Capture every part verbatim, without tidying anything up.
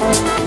We'll be right back.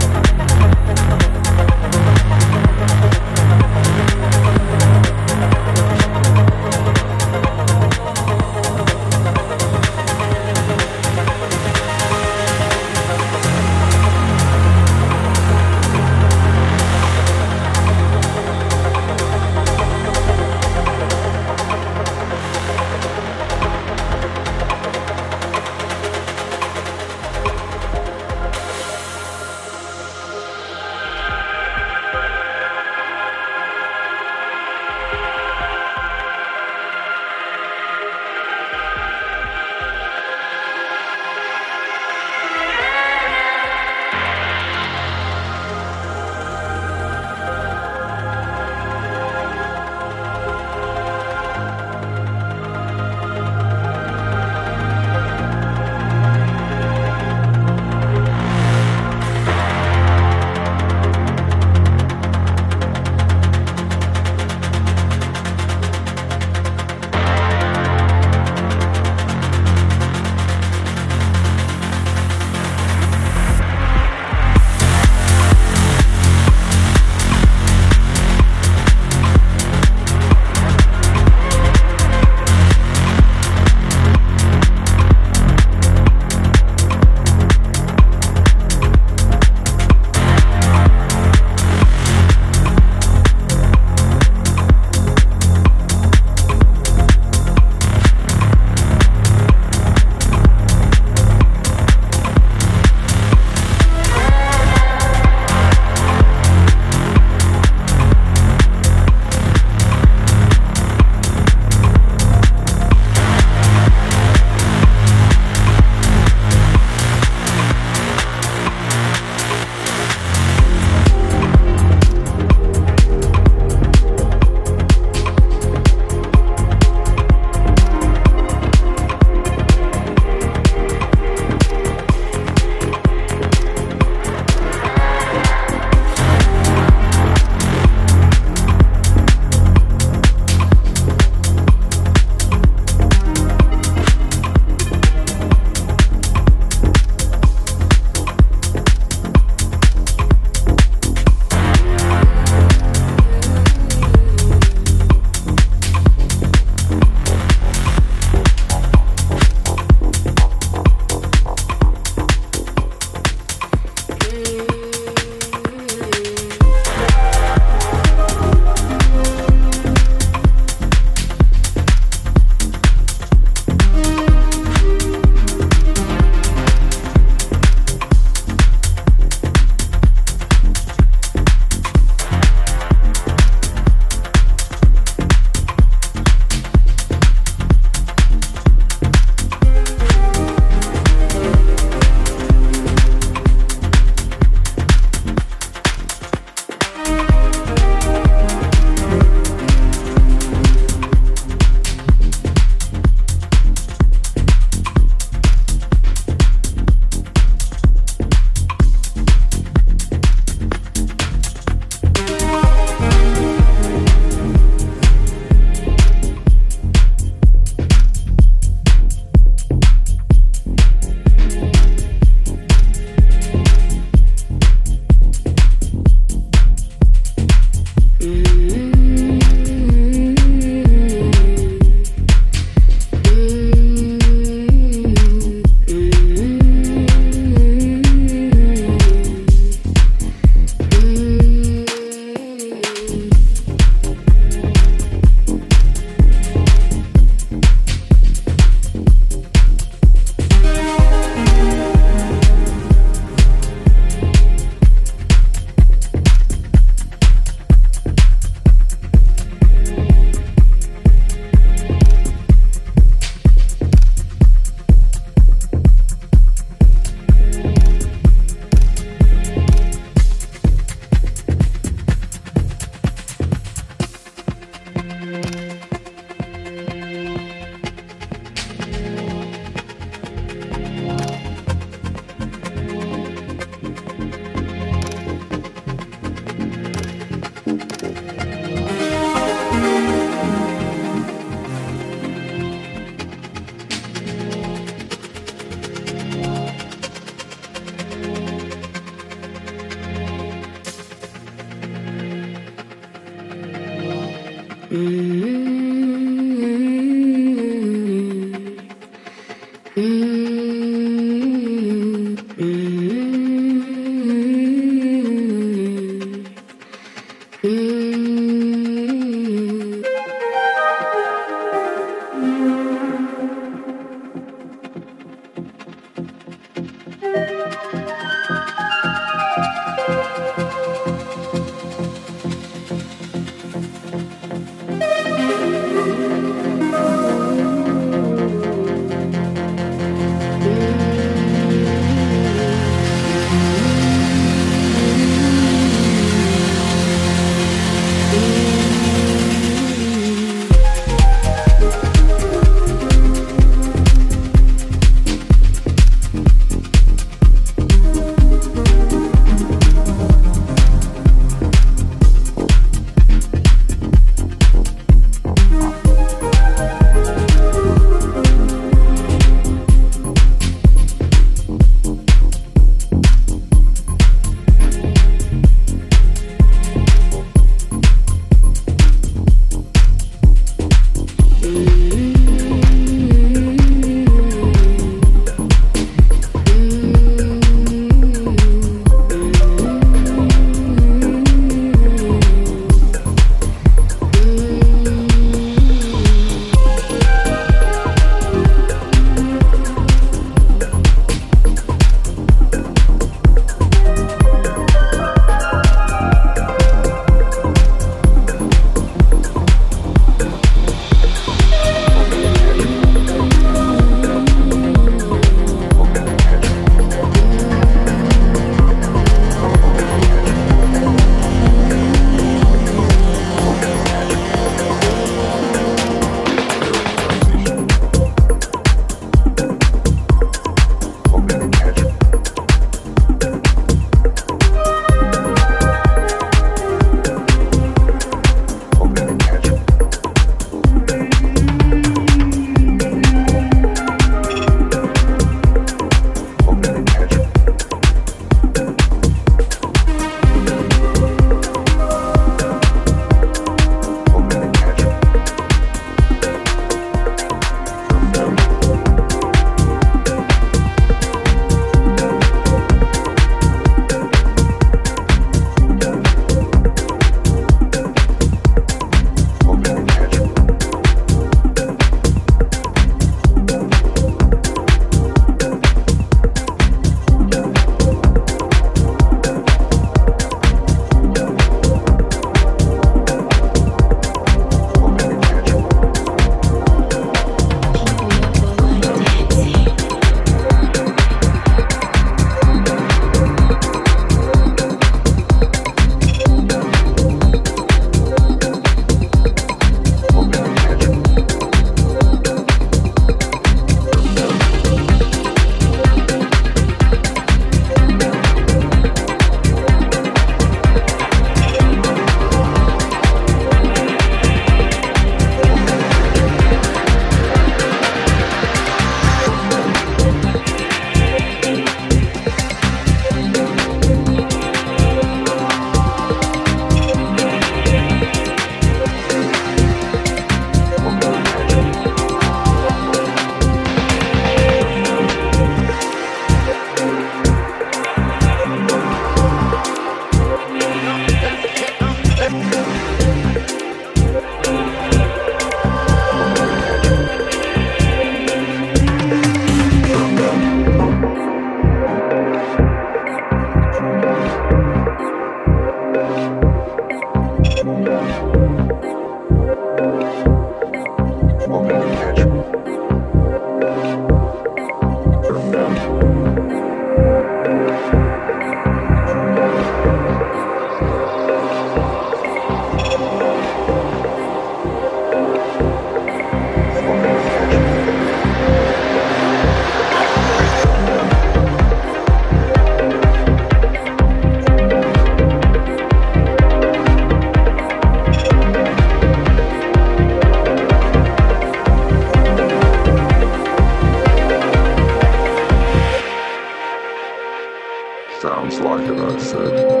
Sounds like it, I said.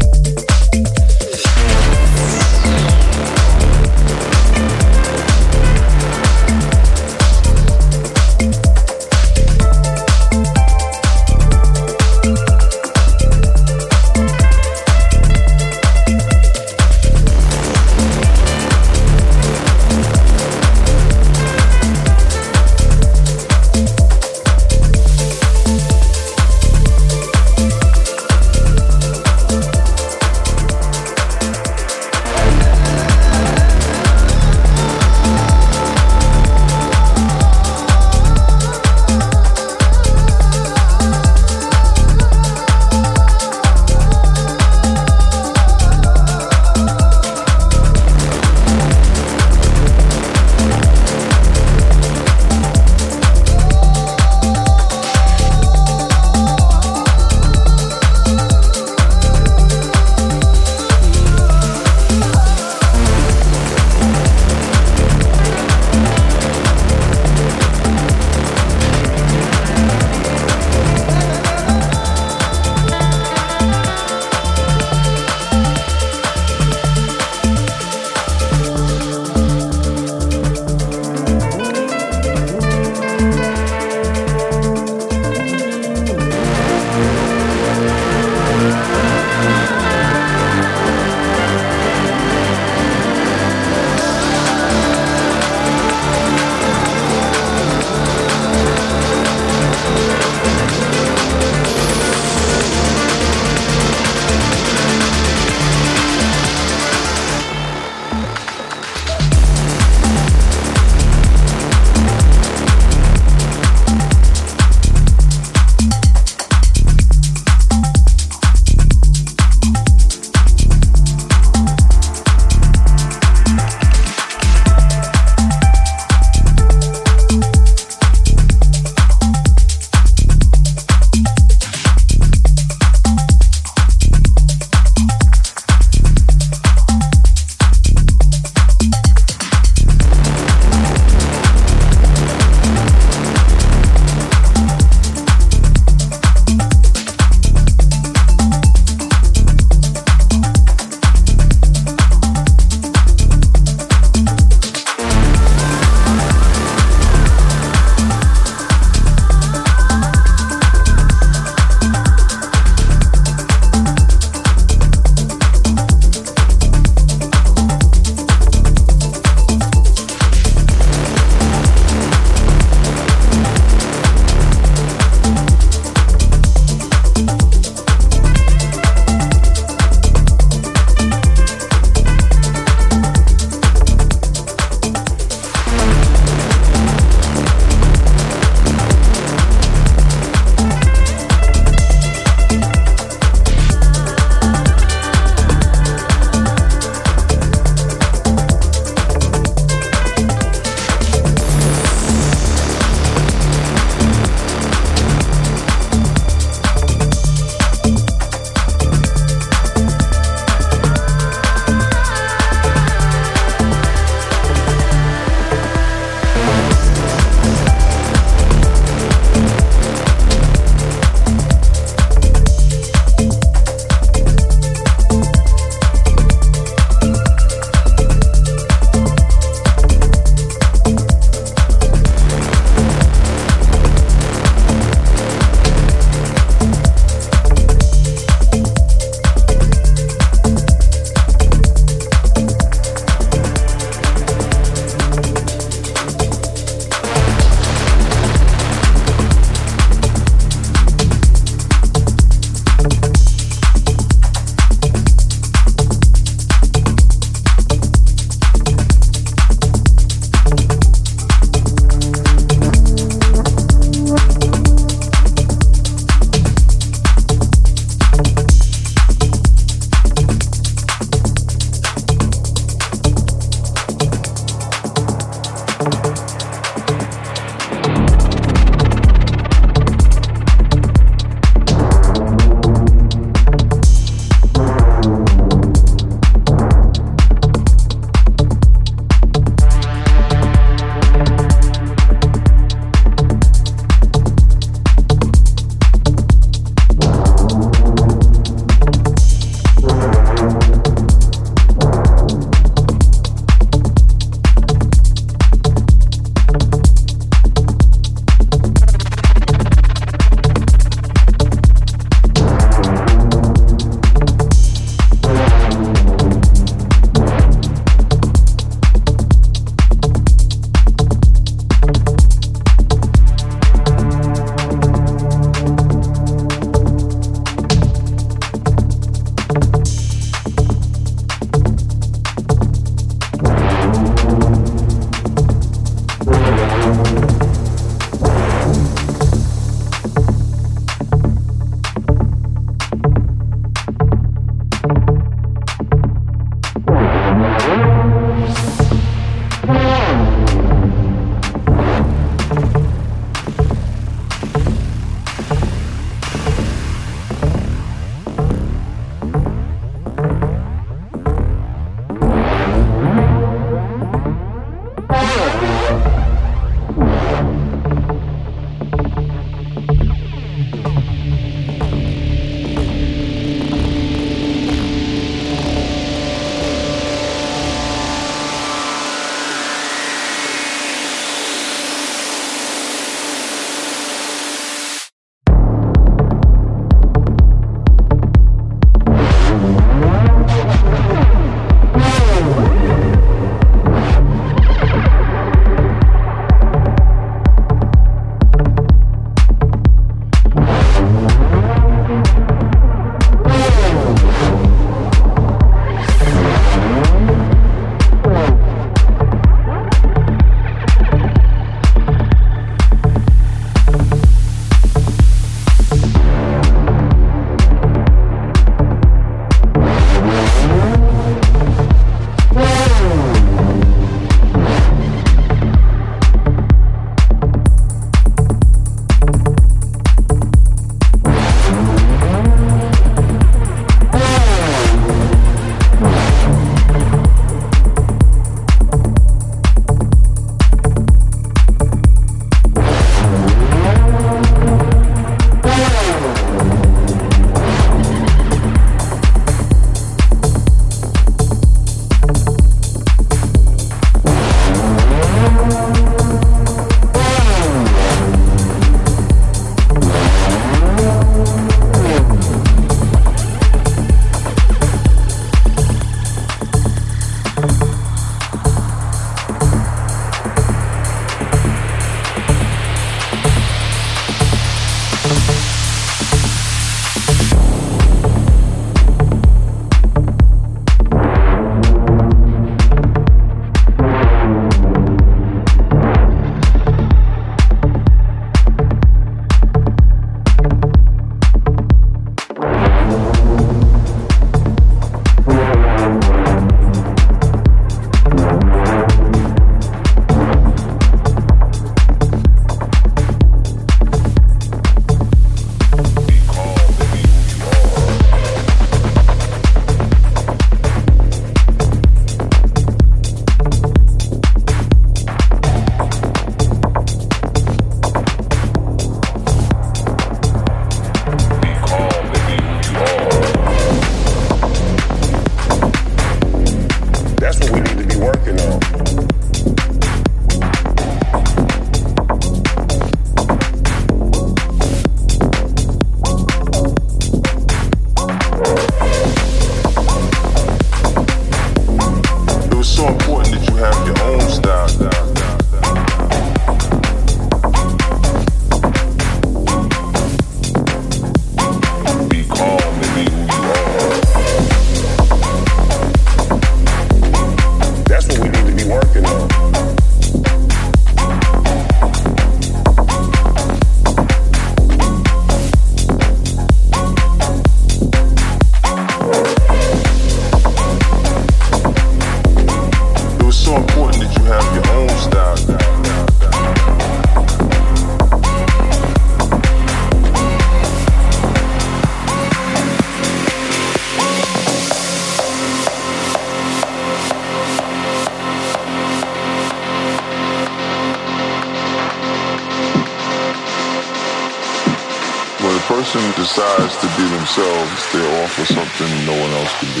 decides to be themselves, they'll offer something no one else can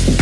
do.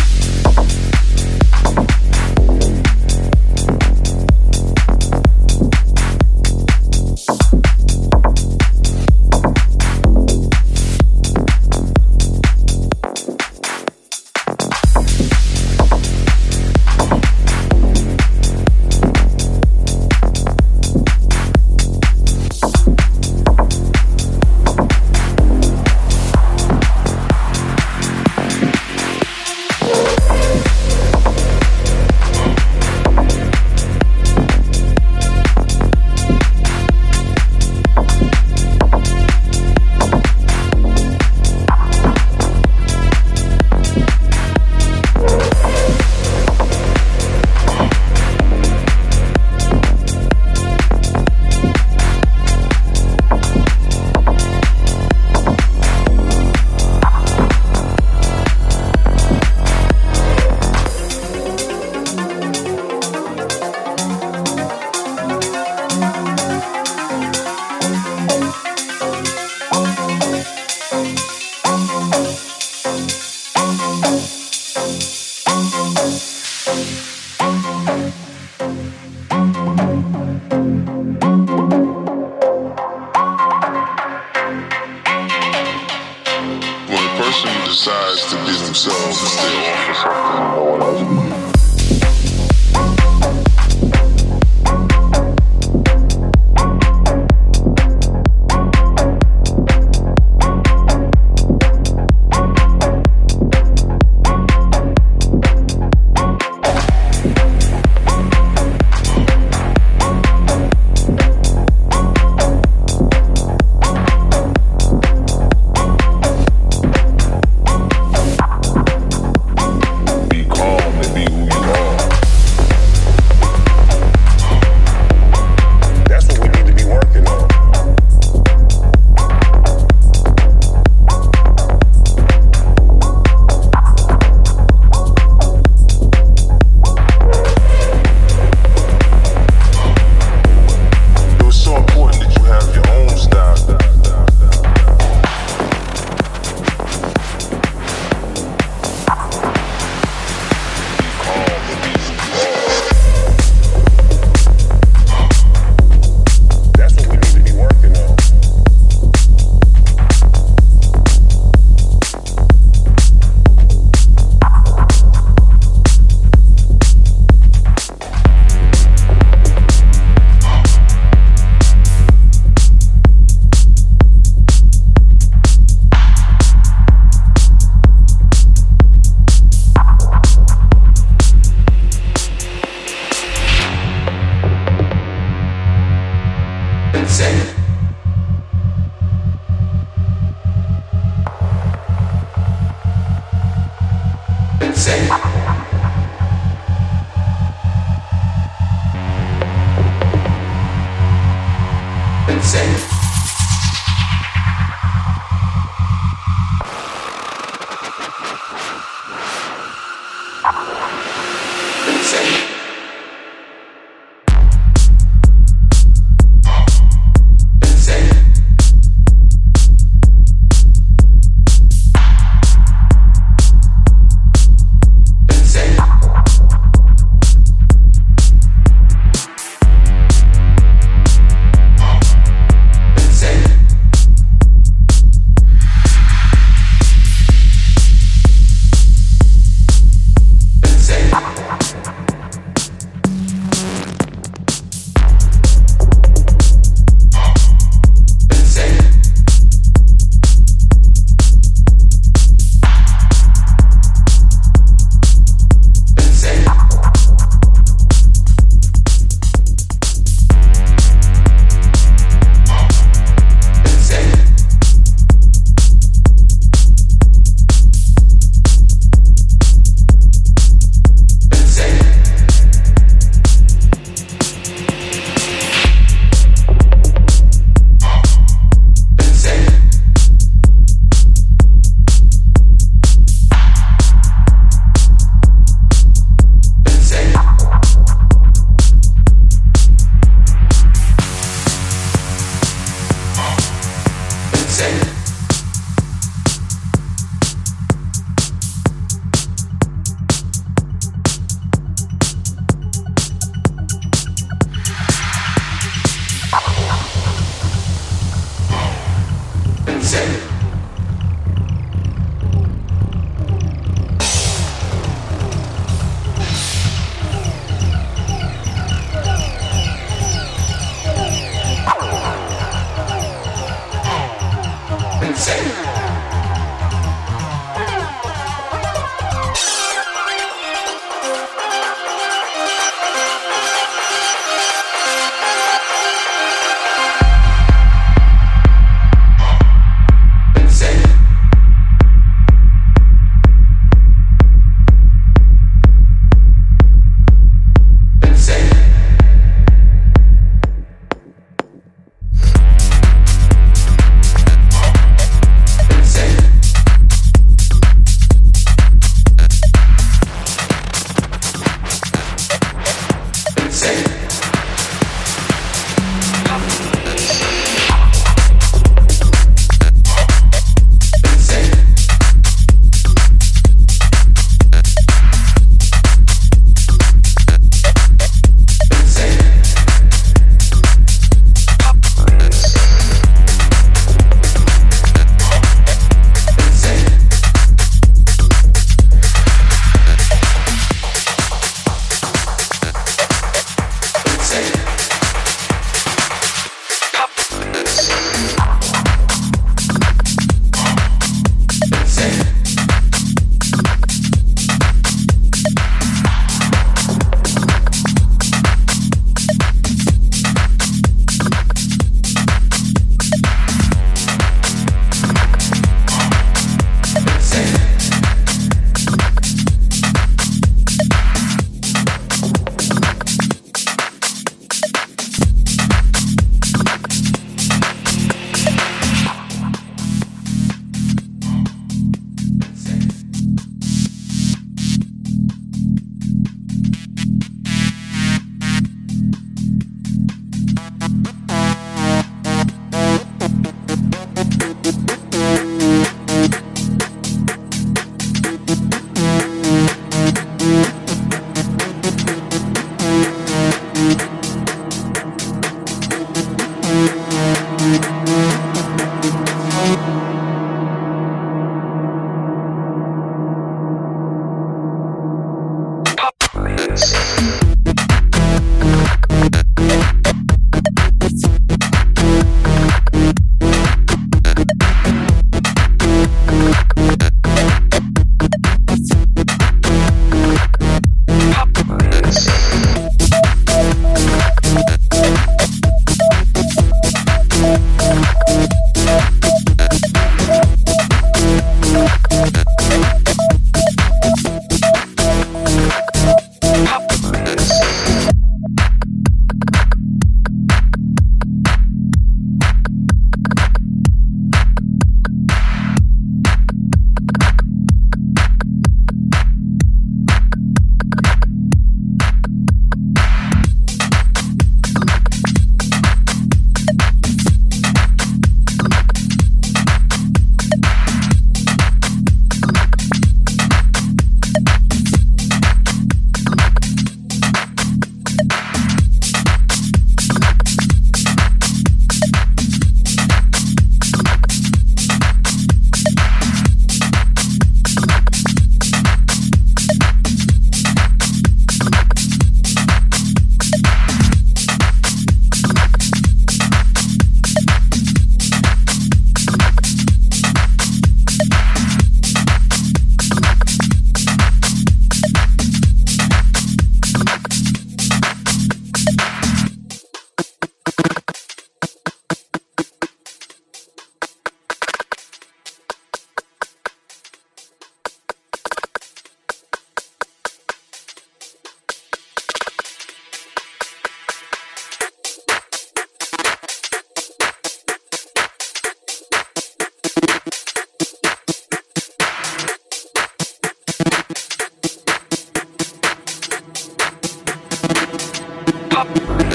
We'll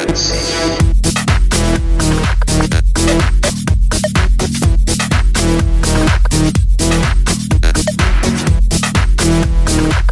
be right back.